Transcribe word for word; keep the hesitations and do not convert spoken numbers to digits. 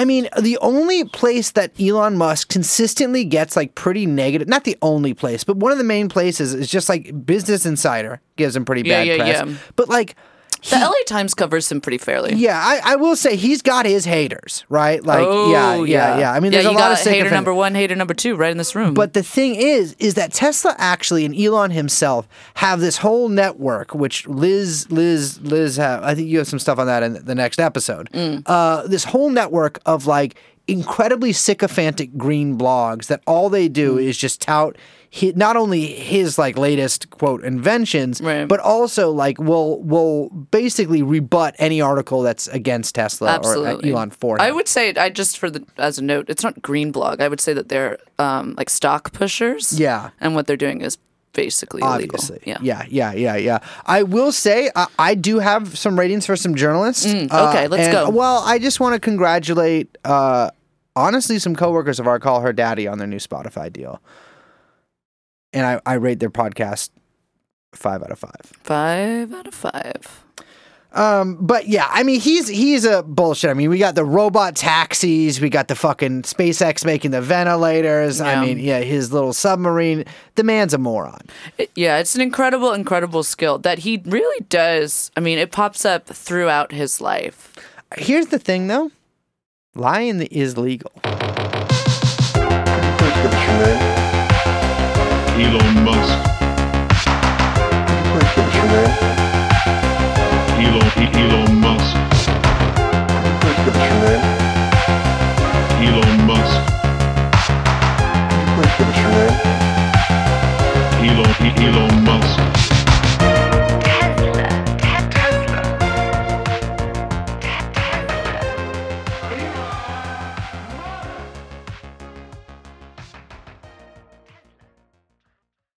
I mean, the only place that Elon Musk consistently gets like pretty negative, not the only place, but one of the main places is just like Business Insider gives him pretty yeah, bad yeah, press. Yeah. But like, He, the L A Times covers him pretty fairly. Yeah, I, I will say he's got his haters, right? Like, oh, yeah, yeah, yeah, yeah. I mean, yeah, there's a lot of sick hater number one, hater number two, right in this room. But the thing is, is that Tesla actually and Elon himself have this whole network, which Liz, Liz, Liz, have, I think you have some stuff on that in the next episode. Mm. Uh, this whole network of like incredibly sycophantic green blogs that all they do mm. is just tout. He, not only his like latest quote inventions, right. but also like will will basically rebut any article that's against Tesla Absolutely. or uh, Elon for him. I would say I just for the as a note, it's not green blog. I would say that they're um, like stock pushers. Yeah, and what they're doing is basically obviously. Illegal. Yeah, yeah, yeah, yeah. yeah. I will say uh, I do have some ratings for some journalists. Mm, okay, uh, let's and, go. Well, I just want to congratulate uh, honestly some coworkers of our Call Her Daddy on their new Spotify deal. And I, I rate their podcast five out of five. Five out of five. Um, but yeah, I mean, he's he's a bullshit. I mean, we got the robot taxis. We got the fucking SpaceX making the ventilators. Yeah. I mean, yeah, his little submarine. The man's a moron. It, yeah, it's an incredible, incredible skill that he really does. I mean, it pops up throughout his life. Here's the thing, though. Lying is legal. Prescription man. Elon Musk. Prescription man. Elon, Elon Musk. Prescription man.